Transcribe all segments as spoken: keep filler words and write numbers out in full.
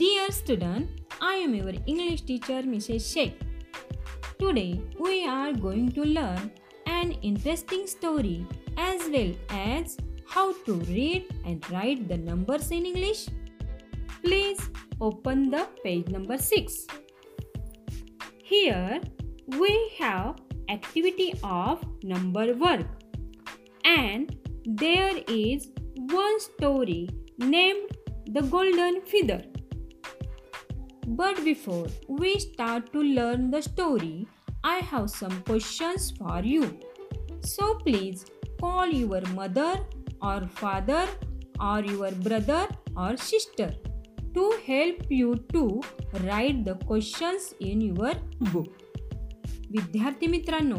Dear student, I am your English teacher Missus Shaikh. Today we are going to learn an interesting story as well as how to read and write the numbers in English. Please open the page number six. Here we have activity of number work and there is one story named The Golden Feather. But before we start to learn the story, I have some questions for you. So please call your mother or father or your brother or sister to help you to write the questions in your book. विद्यार्थी मित्रांनो,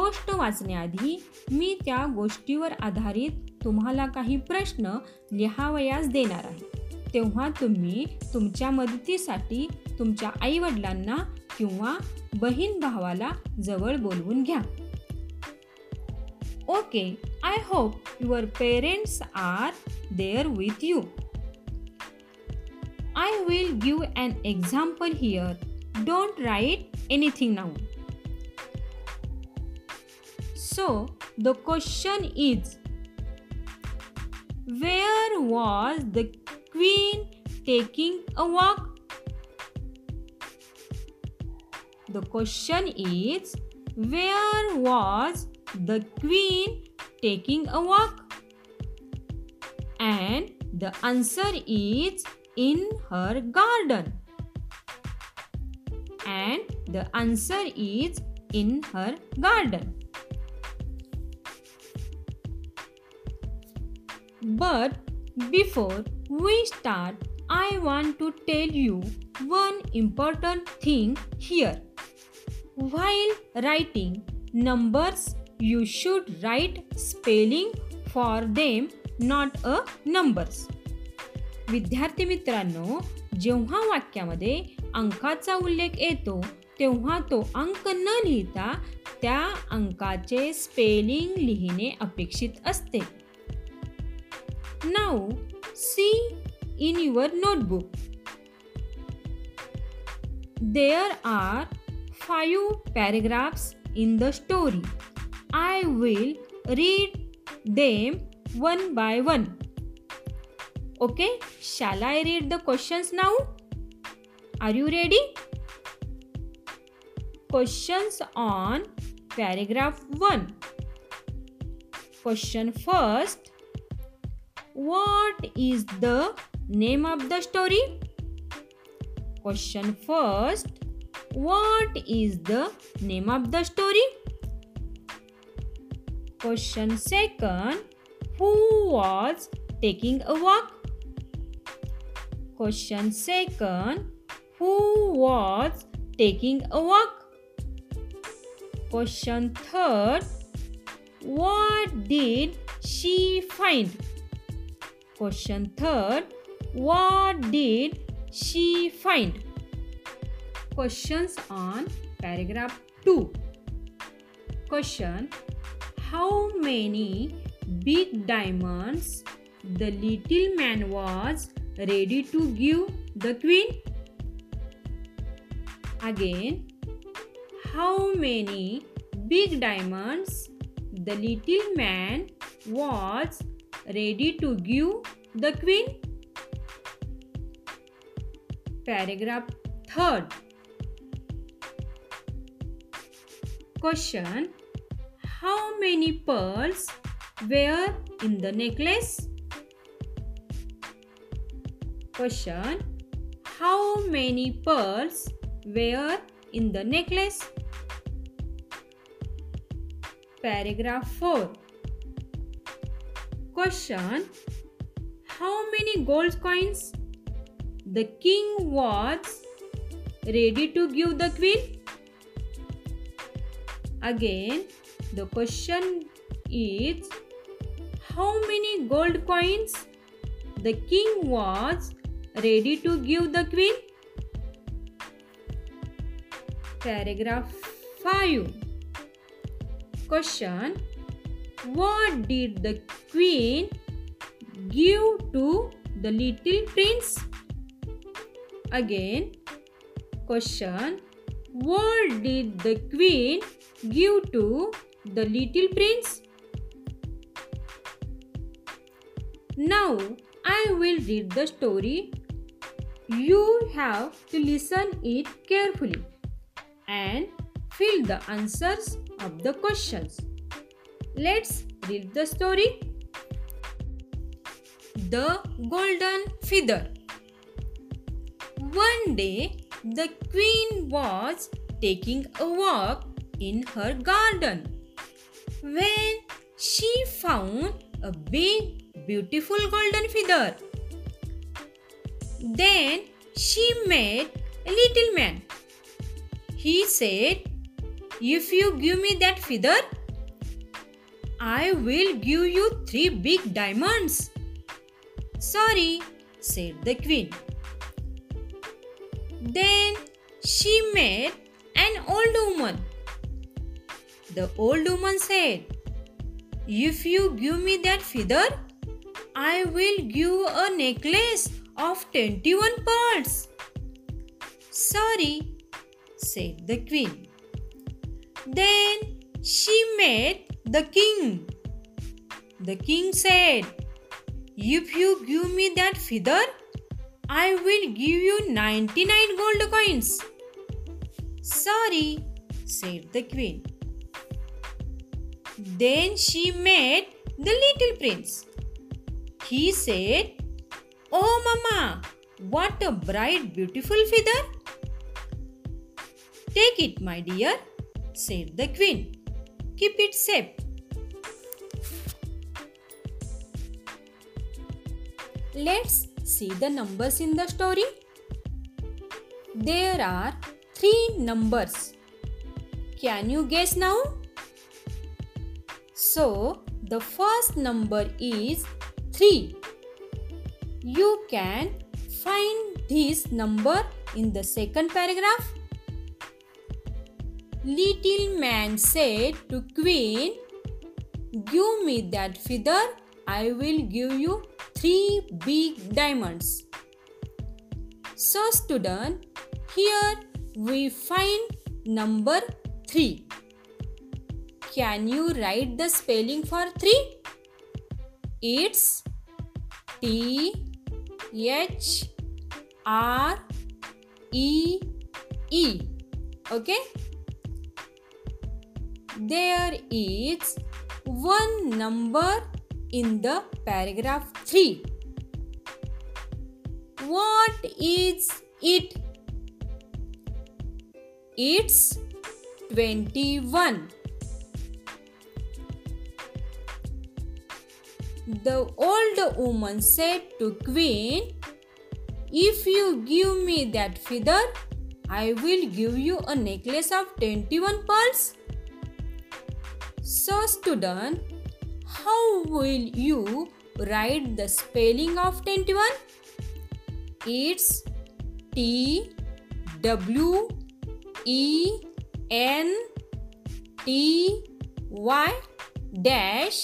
गोष्ट वाचण्याआधी मी त्या गोष्टीवर आधारित तुम्हाला काही प्रश्न लिहावयास देणार आहे. तेव्हा तुम्ही तुमच्या मदतीसाठी तुमच्या आईवडिलांना किंवा बहीण भावाला जवळ बोलवून घ्या. Okay, I hope your parents are there with you. I will give an example here. Don't write anything now. So the question is, where was the Queen taking a walk? The question is, where was the queen taking a walk? And the answer is in her garden. And the answer is in her garden. But before we start, I want to tell you one important thing here. While writing numbers, you should write spelling for them, not a numbers. विद्यार्थी मित्रांनो, जेव्हा वाक्यामध्ये अंकाचा उल्लेख येतो तेव्हा तो अंक न लिहिता त्या अंकाचे स्पेलिंग लिहिणे अपेक्षित असते. Now, see in your notebook. There are five paragraphs in the story. I will read them one by one. Okay, shall I read the questions now? Are you ready? Questions on paragraph one. Question first. What is the name of the story? Question first. What is the name of the story? Question second. Who was taking a walk? Question second. Who was taking a walk? Question third. What did she find? Question third, what did she find? Questions on paragraph two. Question, how many big diamonds the little man was ready to give the queen? Again, how many big diamonds the little man was ready to give the queen? Paragraph third. Question, how many pearls were in the necklace? Question, how many pearls were in the necklace? Paragraph four. Question. How many gold coins? The king was ready to give the queen. Again, the question is, how many gold coins the king was ready to give the queen? Paragraph five. Question. What did the queen give to the little prince? Again, question. What did the queen give to the little prince? Now, I will read the story. You have to listen it carefully and fill the answers of the questions. Let's read the story. The Golden Feather. One day, the queen was taking a walk in her garden when she found a big, beautiful golden feather. Then she met a little man. He said, "If you give me that feather, I will give you three big diamonds." "Sorry," said the queen. Then she met an old woman. The old woman said, "If you give me that feather, I will give a necklace of twenty-one pearls." "Sorry," said the queen. Then she met the king. The king said, "If you give me that feather, I will give you ninety-nine gold coins." "Sorry," said the queen. Then she met the little prince. He said, "Oh mama, what a bright, beautiful feather." "Take it, my dear," said the queen. "Keep it safe." Let's see the numbers in the story. There are three numbers. Can you guess now? So, the first number is three. You can find this number in the second paragraph. Little man said to queen, "Give me that feather, I will give you three big diamonds." So student, here we find number three. Can you write the spelling for three? It's T H R E E. Okay? There is one number in the paragraph three. What is it? It's twenty-one. The old woman said to queen, "If you give me that feather, I will give you a necklace of twenty-one pearls." So student, how will you write the spelling of twenty-one? It's T W E N T Y dash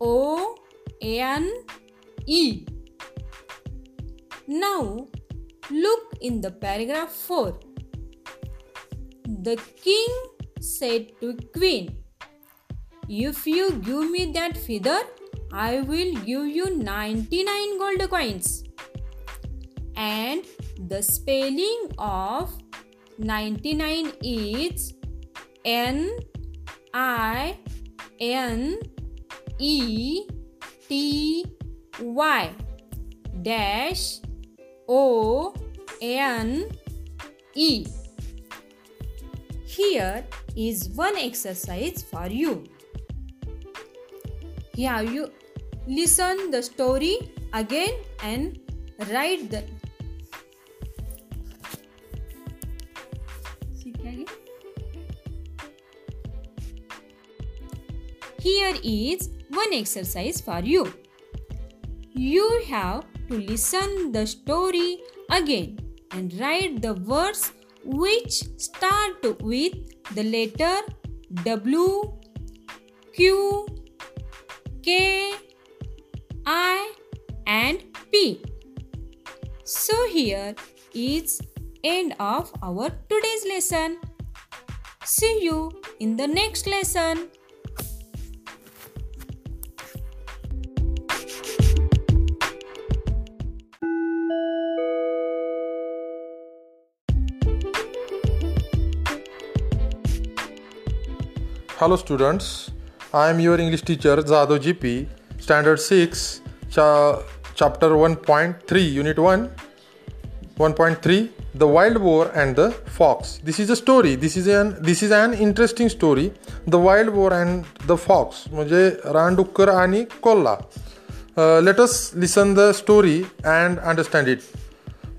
O N E. Now, look in the paragraph four. The king said to queen, "If you give me that feather, I will give you ninety-nine gold coins." And the spelling of ninety-nine is N I N E T Y dash O N E. Here is one exercise for you. Here you listen the story again and write the Here is one exercise for you. You have to listen the story again and write the words which start with the letter W, Q, K, I and P. So here is end of our today's lesson. See you in the next lesson. Hello students, I am your English teacher Zado G P, Standard six, cha- Chapter one point three, Unit one, one point three, The Wild Boar and the Fox. This is a story, this is an this is an interesting story, The Wild Boar and the Fox, म्हणजे रानडुक्कर आणि कोल्हा. Let us listen the story and understand it.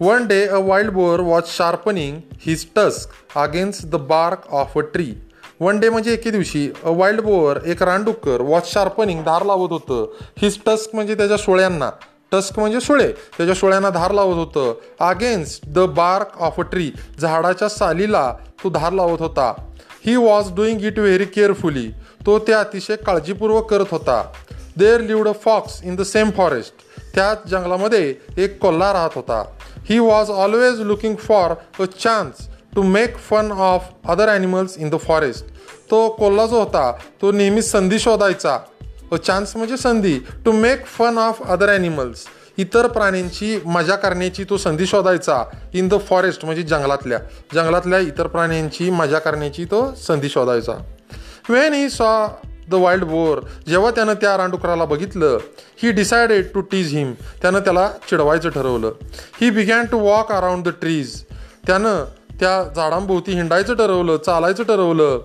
One day a wild boar was sharpening his tusk against the bark of a tree. One day म्हणजे एके दिवशी अ wild bore एक रानडुक्कर watch sharpening धार लावत होतं. His task म्हणजे त्याच्या सुळ्यांना, task म्हणजे सुळे, त्याच्या सुळ्यांना धार लावत होतं. Against the bark of a tree झाडाच्या सालीला तो धार लावत होता. He was doing it very carefully तो ते अतिशय काळजीपूर्वक करत होता. There lived a fox in the same forest त्याच जंगलामध्ये एक कोल्हा राहत होता. He was always looking for a chance to make fun of other animals in the forest तो कोल्हा जो होता तो नेहमी संधी शोधायचा. अ चान्स म्हणजे संधी. To make fun of other animals इतर प्राण्यांची मजा करण्याची तो संधी शोधायचा. इन द फॉरेस्ट म्हणजे जंगलातल्या जंगलातल्या इतर प्राण्यांची मजा करण्याची तो संधी शोधायचा. When he saw the wild boar जेव्हा त्यानं त्या रानडुकराला बघितलं, he decided to tease him त्यानं त्याला चिडवायचं ठरवलं. He began to walk around the trees त्यानं त्या झाडांभोवती हिंडायचं ठरवलं, चालायचं ठरवलं.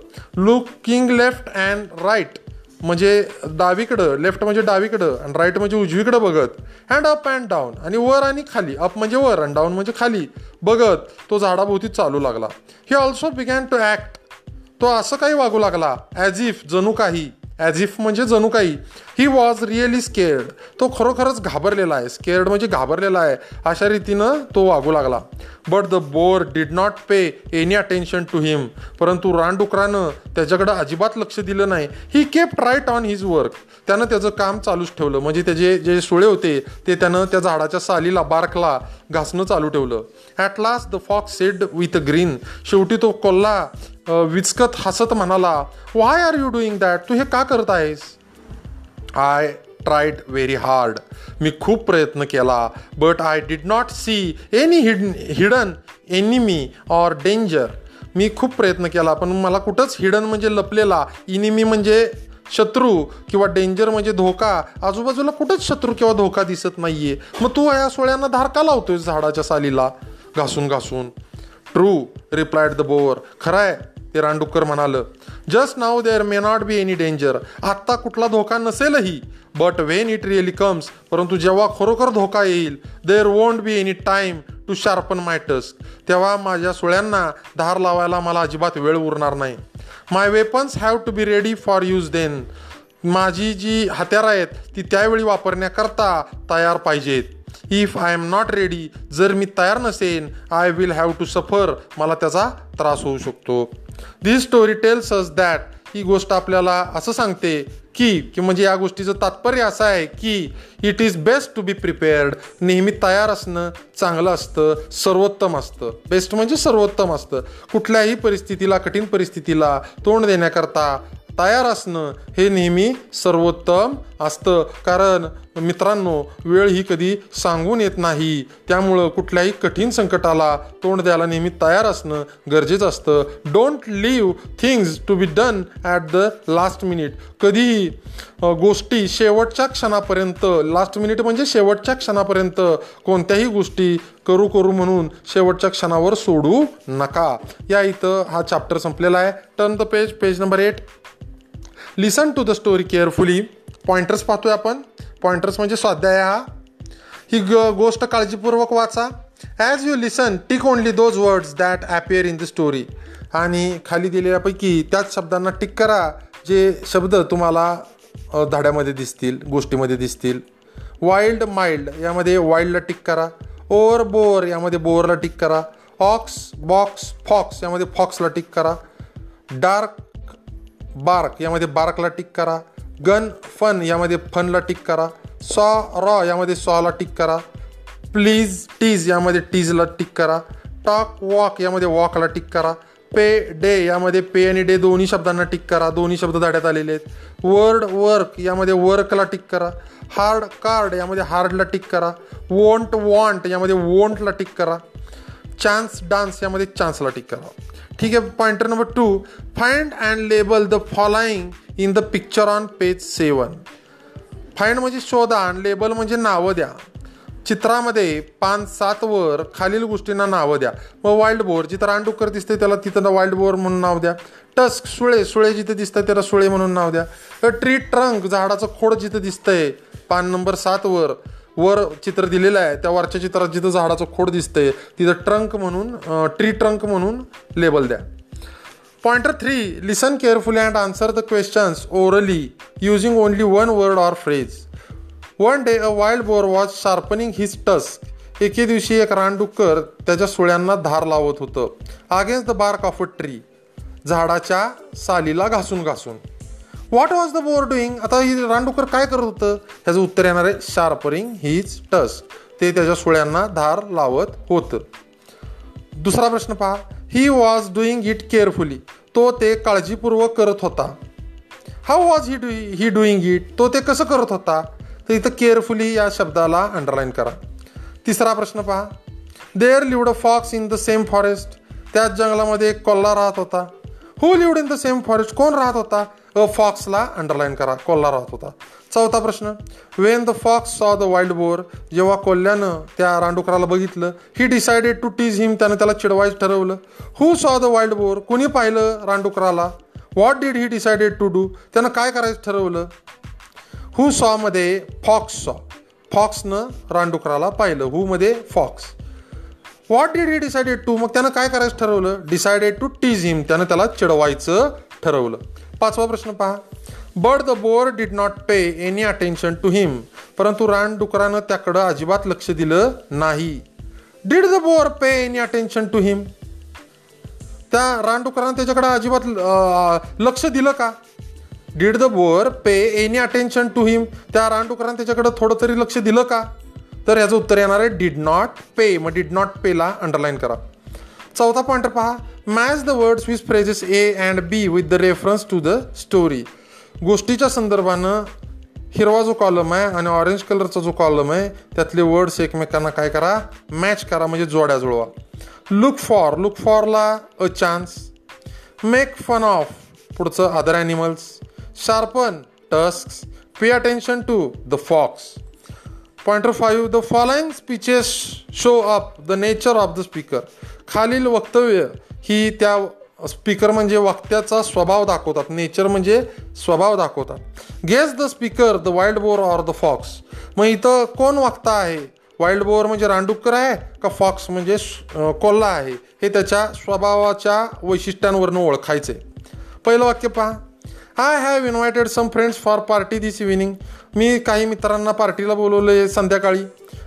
लुकिंग लेफ्ट अँड राईट म्हणजे डावीकडं, लेफ्ट म्हणजे डावीकडं आणि राईट म्हणजे उजवीकडं बघत. अँड अप अँड डाऊन आणि वर आणि खाली, अप म्हणजे वर आणि डाऊन म्हणजे खाली बघत तो झाडाभोवती चालू लागला. He also began to act तो असं काही वागू लागला ॲज इफ जणू काही, ॲज इफ म्हणजे जणू काही. ही वॉज रिअली स्केअर्ड तो खरोखरच घाबरलेला आहे, स्केअर्ड म्हणजे घाबरलेला आहे अशा रीतीनं तो वागू लागला. But the boar did not pay any attention to him परंतु रानडुकरानं त्याच्याकडं अजिबात लक्ष दिलं नाही. He kept right on his work त्यानं त्याचं काम चालूच ठेवलं. म्हणजे त्याचे जे सुळे होते ते त्यानं त्या झाडाच्या सालीला बार्कला घासणं चालू ठेवलं. At last the fox said with a grin शेवटी तो कोल्हा विचकत हसत म्हणाला, why are you doing that तू हे का करत आहेस. आय ट्राईड व्हेरी हार्ड मी खूप प्रयत्न केला. But I did not see any hidden hidden enemy or danger मी खूप प्रयत्न केला पण मला कुठंच हिडन म्हणजे लपलेला, एनिमी म्हणजे शत्रू किंवा डेंजर म्हणजे धोका, आजूबाजूला कुठंच शत्रू किंवा धोका दिसत नाहीये. मग तू या सोळ्यांना धार का लावतोय झाडाच्या सालीला घासून घासून. ट्रू रिप्लायड द बोअर खरंय ते रानडुक्कर म्हणालं. Just now there may not be any danger आत्ता कुठला धोका नसेलही. But when it really comes परंतु जेव्हा खरोखर धोका येईल, there won't be any time to sharpen my tusk तेव्हा माझ्या सुळ्यांना धार लावायला मला अजिबात वेळ उरणार नाही. My weapons have to be ready for use then माझी जी हत्यारं आहेत ती त्यावेळी वापरण्याकरता तयार पाहिजेत. If I am not ready जर मी तयार नसेन, I will have to suffer मला त्याचा त्रास होऊ शकतो. This story tells us that ही गोष्ट आपल्याला असं सांगते की की म्हणजे या गोष्टीचं तात्पर्य असं आहे की it is best to be prepared नेहमी तयार असणं चांगलं असतं, सर्वोत्तम असतं. बेस्ट म्हणजे सर्वोत्तम असतं. कुठल्याही परिस्थितीला कठीण परिस्थितीला तोंड देण्याकरता तयार असणं हे नेहमी सर्वोत्तम असतं. कारण मित्रांनो वेळ ही कधी सांगून येत नाही त्यामुळं कुठल्याही कठीण संकटाला तोंड द्यायला नेहमी तयार असणं गरजेचं असतं. Don't leave things to be done at the last minute कधीही गोष्टी शेवटच्या क्षणापर्यंत, लास्ट मिनिट म्हणजे शेवटच्या क्षणापर्यंत कोणत्याही गोष्टी करू करू म्हणून शेवटच्या क्षणावर सोडू नका. या इथं हा चॅप्टर संपलेला आहे. Turn the page, page number eight. Listen to the story carefully pointers पाहतोय आपण. पॉइंटर्स म्हणजे स्वाध्याय. हा ही ग गोष्ट काळजीपूर्वक वाचा. As you listen tick only those words that appear in the story. आणि खाली दिलेल्यापैकी त्याच शब्दांना टिक करा जे शब्द तुम्हाला धाड्यामध्ये दिसतील, गोष्टीमध्ये दिसतील. वाईल्ड माइल्ड यामध्ये वाईल्डला टिक करा. ओर बोर यामध्ये बोअरला टिक करा. ऑक्स बॉक्स फॉक्स यामध्ये फॉक्सला टिक करा. डार्क बार्क यामध्ये बार्कला टिक करा. गन फन यामध्ये फनला टिक करा. सॉ रॉ यामध्ये सॉला टिक करा. प्लीज टीज यामध्ये टीजला टिक करा. टॉक वॉक यामध्ये वॉकला टिक करा. पे डे यामध्ये पे आणि डे दोन्ही शब्दांना टिक करा, दोन्ही शब्द धाड्यात आलेले आहेत. वर्ड वर्क यामध्ये वर्कला टिक करा. हार्ड कार्ड यामध्ये हार्डला टिक करा. वॉन्ट वॉन्ट यामध्ये वॉन्टला टिक करा. चान्स डान्स यामध्ये चान्सला टिक करा. ठीक आहे. Pointer number two, find and label the following in the picture on page seven. Find म्हणजे शोधा आणि लेबल म्हणजे नावं द्या. चित्रामध्ये पान सात वर खालील गोष्टींना नावं द्या. मग वाईल्ड बोअर जिथं रानडुक्कर दिसते त्याला तिथं वाईल्ड बोअर म्हणून नाव द्या. टस्क सुळे सुळे जिथे दिसतं त्याला सुळे म्हणून नाव द्या. ट्री ट्रंक झाडाचं खोड जिथं दिसतंय पान नंबर सात वर वर चित्र दिलेलं आहे त्या वरच्या चित्रात जिथं झाडाचं खोड दिसतंय तिथं ट्रंक म्हणून ट्री ट्रंक म्हणून लेबल द्या. Pointer three, listen carefully and answer the questions orally using only one word or phrase. One day a wild boar was sharpening his tusk. एके दिवशी एक रानडुक्कर त्याच्या सुळ्यांना धार लावत होतं. Against the bark of a tree झाडाच्या सालीला घासून घासून. What was the boar doing आता ही रानडुक्कर काय करत होतं. त्याचं उत्तर येणार आहे शार्पनिंग हिज टस्क, ते त्याच्या सुळ्यांना धार लावत होतं. दुसरा प्रश्न पहा, he was doing it carefully तो ते काळजीपूर्वक करत होता. How was he do he doing it तो ते कसं करत होता. तर इथं केअरफुली या शब्दाला अंडरलाईन करा. तिसरा प्रश्न पहा, there lived a fox in the same forest त्याच जंगलामध्ये एक कोल्हा राहत होता. Who lived in the same forest कोण राहत होता. अ फॉक्सला अंडरलाईन करा, कोल्हा राहत होता. चौथा प्रश्न, when the fox saw the wild boar जेव्हा कोल्ह्यानं त्या रानडुकराला बघितलं. He decided to tease him त्यानं त्याला चिडवायचं ठरवलं. Who saw the wild boar कुणी पाहिलं रानडुकराला. What did he decided to do त्यानं काय करायचं ठरवलं. हू सॉमध्ये फॉक्स सॉ फॉक्सनं रानडुकराला पाहिलं. हूमध्ये fox. What did he decided to मग त्यानं काय करायचं ठरवलं. डिसाइडेड टू टीज हिम त्यानं त्याला चिडवायचं ठरवलं. पाचवा प्रश्न पहा, but the boar did not pay any attention to him परंतु रानडुकरानं त्याकडं अजिबात लक्ष दिलं नाही. Did the boar pay any attention to him त्या रानडुकरानं त्याच्याकडं अजिबात लक्ष दिलं का. Did the boar pay any attention to him त्या रानडुकरानं त्याच्याकडं थोडं तरी लक्ष दिलं का. तर याचं उत्तर येणार आहे डीड नॉट पे. मग डीड नॉट पेला अंडरलाईन करा. चौथा पॉइंटर पहा, match the words with phrases A and B with the reference to the story. गोष्टीच्या संदर्भानं हिरवा जो कॉलम आहे आणि ऑरेंज कलरचा जो कॉलम आहे त्यातले वर्ड्स एकमेकांना काय करा मॅच करा म्हणजे जोड्या जुळवा. लुक फॉर लुक फॉरला a chance. Make fun of पुढचं other animals. Sharpen tusks. Pay attention to the fox. Pointer five, the following speeches show up the nature of the speaker. खालील वक्तव्य ही त्या स्पीकर म्हणजे वक्त्याचा स्वभाव दाखवतात. नेचर म्हणजे स्वभाव दाखवतात. Guess the speaker the wild boar or the fox. मग इथं कोण वक्ता आहे. वाईल्ड बोअर म्हणजे रानडुक्कर आहे का फॉक्स म्हणजे कोल्हा आहे हे त्याच्या स्वभावाच्या वैशिष्ट्यांवरनं ओळखायचे. पहिलं वाक्य पहा, I have invited some friends for party this evening. मी काही मित्रांना पार्टीला बोलवले संध्याकाळी.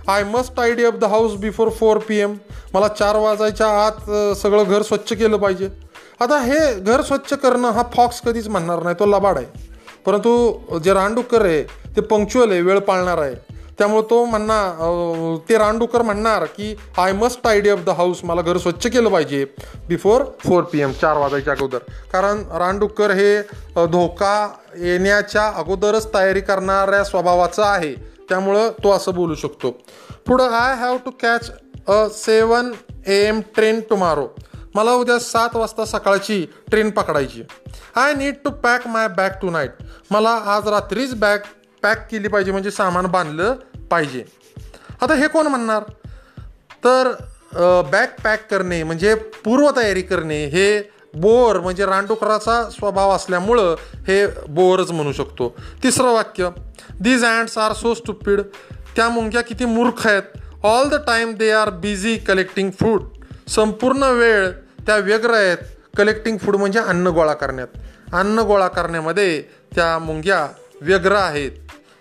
I must tidy up the house before four P M. मला चार वाजायच्या आत सगळं घर स्वच्छ केलं पाहिजे. आता हे घर स्वच्छ करणं हा फॉक्स कधीच म्हणणार नाही, तो लबाड आहे. परंतु जे रानडुक्कर आहे ते पंक्च्युअल आहे, वेळ पाळणार आहे. त्यामुळे तो म्हणणार ते रानडुक्कर म्हणणार की I must tidy up the house मला घर स्वच्छ केलं पाहिजे बिफोर फोर पी एम चार वाजायच्या अगोदर. कारण रानडुक्कर हे धोका येण्याच्या अगोदरच तयारी करणाऱ्या स्वभावाचा आहे त्यामुळं तो असं बोलू शकतो. पुढं, I have to catch a seven A M train tomorrow. मला उद्या सात वाजता सकाळची ट्रेन पकडायची. I need to pack my bag tonight. मला आज रात्रीच बॅग पॅक केली पाहिजे म्हणजे सामान बांधलं पाहिजे. आता हे कोण म्हणणार. तर बॅग पॅक करणे म्हणजे पूर्वतयारी करणे हे बोअर म्हणजे रानडुकराचा स्वभाव असल्यामुळं हे बोअरच म्हणू शकतो. तिसरं वाक्य, these ants are so stupid, त्या मुंग्या किती मूर्ख आहेत. All the time they are busy collecting food, संपूर्ण वेळ त्या व्यग्र आहेत कलेक्टिंग फूड म्हणजे अन्न गोळा करण्यात, अन्न गोळा करण्यामध्ये त्या मुंग्या व्यग्र आहेत.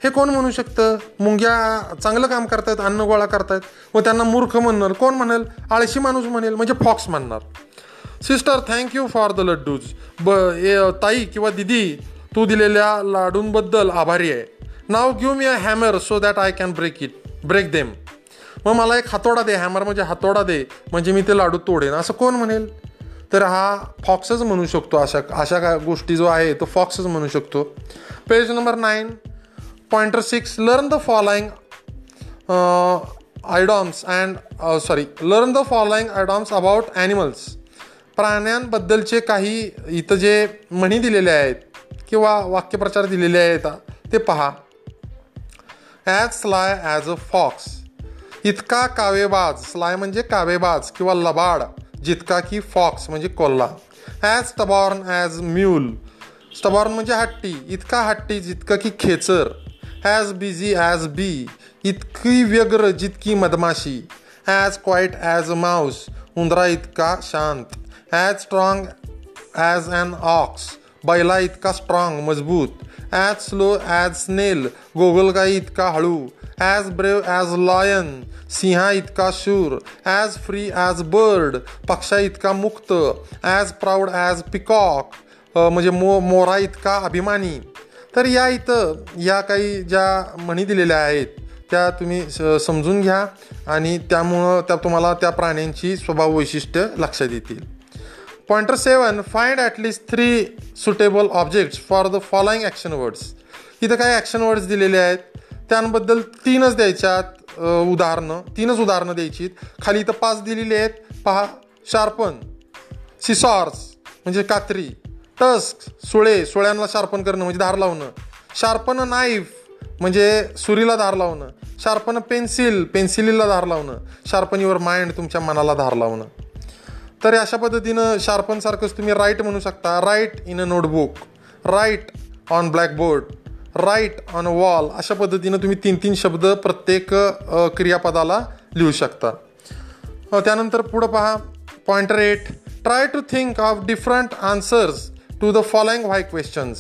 हे कोण म्हणू शकतं? मुंग्या चांगलं काम करतायत, अन्न गोळा करतायत, व त्यांना मूर्ख म्हणणार कोण म्हणेल? आळशी माणूस म्हणेल म्हणजे फॉक्स म्हणणार. Sister thank you for the laddoos, ब ताई किंवा दिदी तू दिलेल्या लाडूंबद्दल आभारी आहे. Now give me a hammer so that I can break it, break them, मग मला एक हातोडा दे, हॅमर म्हणजे हातोडा दे म्हणजे मी ते लाडू तोडेन, असं कोण म्हणेल? तर हा फॉक्सच म्हणू शकतो. अशा अशा का गोष्टी जो आहे तो फॉक्सच म्हणू शकतो. Page number nine, pointer six, learn the following idioms and sorry learn the following idioms about animals, प्राण्यांबद्दलचे काही इथं जे म्हणी दिलेले आहेत किंवा वाक्यप्रचार दिलेले आहेत ते पहा. ॲज स्लाय ॲज अ फॉक्स, इतका कावेबाज, स्लाय म्हणजे कावेबाज किंवा लबाड, जितका की फॉक्स म्हणजे कोल्हा. As stubborn as mule, stubborn म्हणजे हट्टी, इतका हट्टी जितका की खेचर. ॲज बिझी ॲज बी, इतकी व्यग्र जितकी मधमाशी. As quiet as a mouse, उंदरा इतका शांत. As strong as an ox, बैला इतका स्ट्रॉंग मजबूत. ॲज स्लो ॲज स्नेल, गोगलगाई इतका हळू. ॲज ब्रेव ॲज लॉयन, सिंहा इतका शूर. ॲज फ्री ॲज बर्ड, पक्षा इतका मुक्त. ॲज प्राऊड ॲज पिकॉक म्हणजे मो मोरा इतका अभिमानी. तर या इथं या काही ज्या म्हणी दिलेल्या आहेत त्या तुम्ही समजून घ्या आणि त्यामुळं त्या तुम्हाला त्या प्राण्यांची स्वभाव वैशिष्ट्य लक्षात येतील. Pointer seven, find at least three suitable objects for the following action words, इथं काही ॲक्शन वर्ड्स दिलेले आहेत त्यांबद्दल तीनच द्यायच्यात उदाहरणं, तीनच उदाहरणं द्यायची. खाली इथं पाच दिलेली आहेत पहा. शार्पन, सिसॉर्स म्हणजे कात्री. टस्क, सुळे, सुळ्यांना शार्पन करणं म्हणजे धार लावणं. शार्पन नाईफ म्हणजे सुरीला धार लावणं. शार्पन पेन्सिल, पेन्सिलीला धार लावणं. शार्पन युअर माइंड, तुमच्या मनाला धार लावणं. तर अशा पद्धतीनं शार्पनसारखंच तुम्ही राईट म्हणू शकता. Write in a notebook, write on blackboard, write on a wall, अशा पद्धतीनं तुम्ही तीन तीन शब्द प्रत्येक क्रियापदाला लिहू शकता. त्यानंतर पुढं पहा. Pointer eight, try to think of different answers to the following why questions,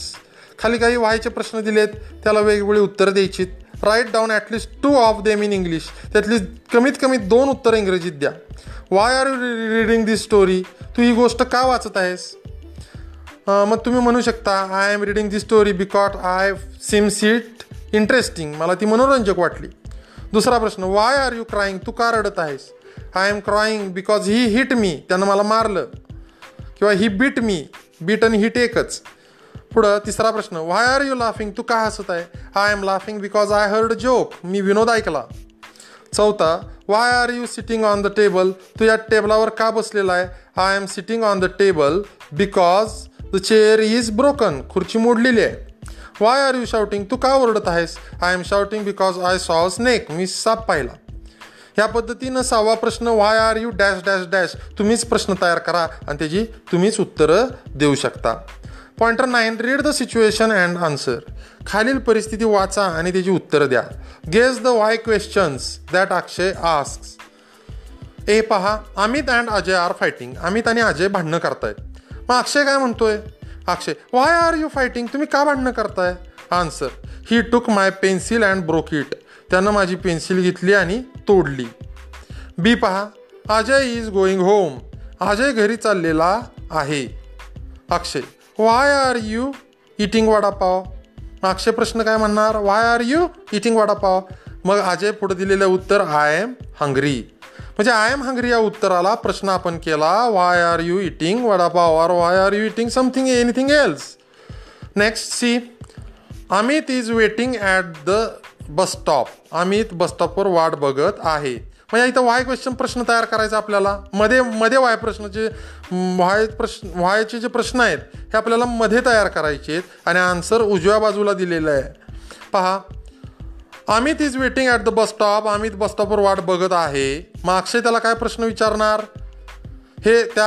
खाली काही व्हायचे प्रश्न दिलेत त्याला वेगवेगळी उत्तरं द्यायची. Write down at least two of them in English, त्यातली कमीत कमी दोन उत्तरं इंग्रजीत द्या. Why are you reading this story, तू ही गोष्ट का वाचत आहेस? मग तुम्ही म्हणू शकता I am reading this story because I seems it interesting, मला ती मनोरंजक वाटली. दुसरा प्रश्न, वाय आर यू क्राईंग, तू का रडत आहेस? I am crying because he hit me, त्यानं मला मारलं, किंवा ही बीट मी, बीट आणि हिट एकच. पुढं तिसरा प्रश्न, व्हाय आर यू लाफिंग, तू का हसत आहे? I am laughing because I heard joke, मी विनोद ऐकला. चौथा, why are you sitting on the table, तू या टेबलावर का बसलेला आहे? I am sitting on the table because the chair is broken, खुर्ची मोडलेली आहे. व्हाय आर यू शाउटिंग, तू का ओरडत आहेस? I am shouting because I saw a snake, मी साप पाहिला. या पद्धतीनं सहावा प्रश्न, why are you dash dash dash, तुम्हीच प्रश्न तयार करा आणि त्याची तुम्हीच उत्तरं देऊ शकता. Pointer nine, read the situation and answer, खालील परिस्थिती वाचा आणि त्याची उत्तरं द्या. Guess the why questions that Akshay asks. A पहा, Amit and Ajay are fighting, Amit आणि अजय भांडणं करतायत. मग अक्षय काय म्हणतोय? Akshay, why are you fighting, तुम्ही का भांडणं करताय? Answer, he took my pencil and broke it, त्यानं माझी पेन्सिल घेतली आणि तोडली. बी पहा, Ajay is going home, Ajay घरी चाललेला आहे. Akshay, why are you eating vada pav, Akshay प्रश्न काय म्हणणार? Why are you eating vada pav. मग अजय पुढे दिलेलं उत्तर आय एम हंग्री, म्हणजे आय एम हंग्री या उत्तराला प्रश्न आपण केला why are you eating vada pav or why are you eating something anything else. Next C, Amit is waiting at the bus stop, Amit bus स्टॉपवर वाट बघत आहे. म्हणजे इथं व्हाय क्वेश्चन प्रश्न तयार करायचा आपल्याला, मध्ये मध्ये व्हाय प्रश्नाचे व्हाय प्रश्न व्हायचे जे प्रश्न आहेत हे आपल्याला मध्ये तयार करायचे आहेत आणि आन्सर उजव्या बाजूला दिलेलं आहे. पहा, Amit is waiting at the bus stop, Amit bus स्टॉपवर वाट बघत आहे. मग अक्षय त्याला काय प्रश्न विचारणार? हे त्या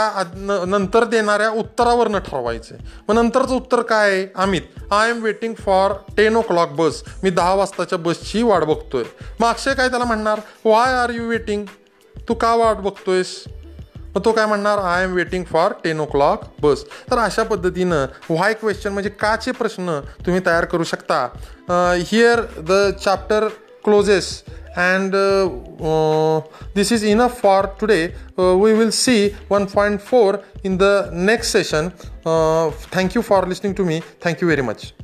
नंतर देणाऱ्या उत्तरावरनं ठरवायचं आहे. मग नंतरचं उत्तर काय आहे? Amit, I am waiting for ten o'clock bus. मी दहा वाजताच्या बसची वाट बघतोय. मग अक्षय काय त्याला म्हणणार, वाय आर यू वेटिंग, तू का वाट बघतोयस? मग तो काय म्हणणार, I am waiting for ten o'clock bus. तर अशा पद्धतीनं व्हाय क्वेश्चन म्हणजे काचे प्रश्न तुम्ही तयार करू शकता. Here the chapter closes and uh, uh, this is enough for today. Uh, we will see one point four in the next session. Uh, thank you for listening to me. Thank you very much.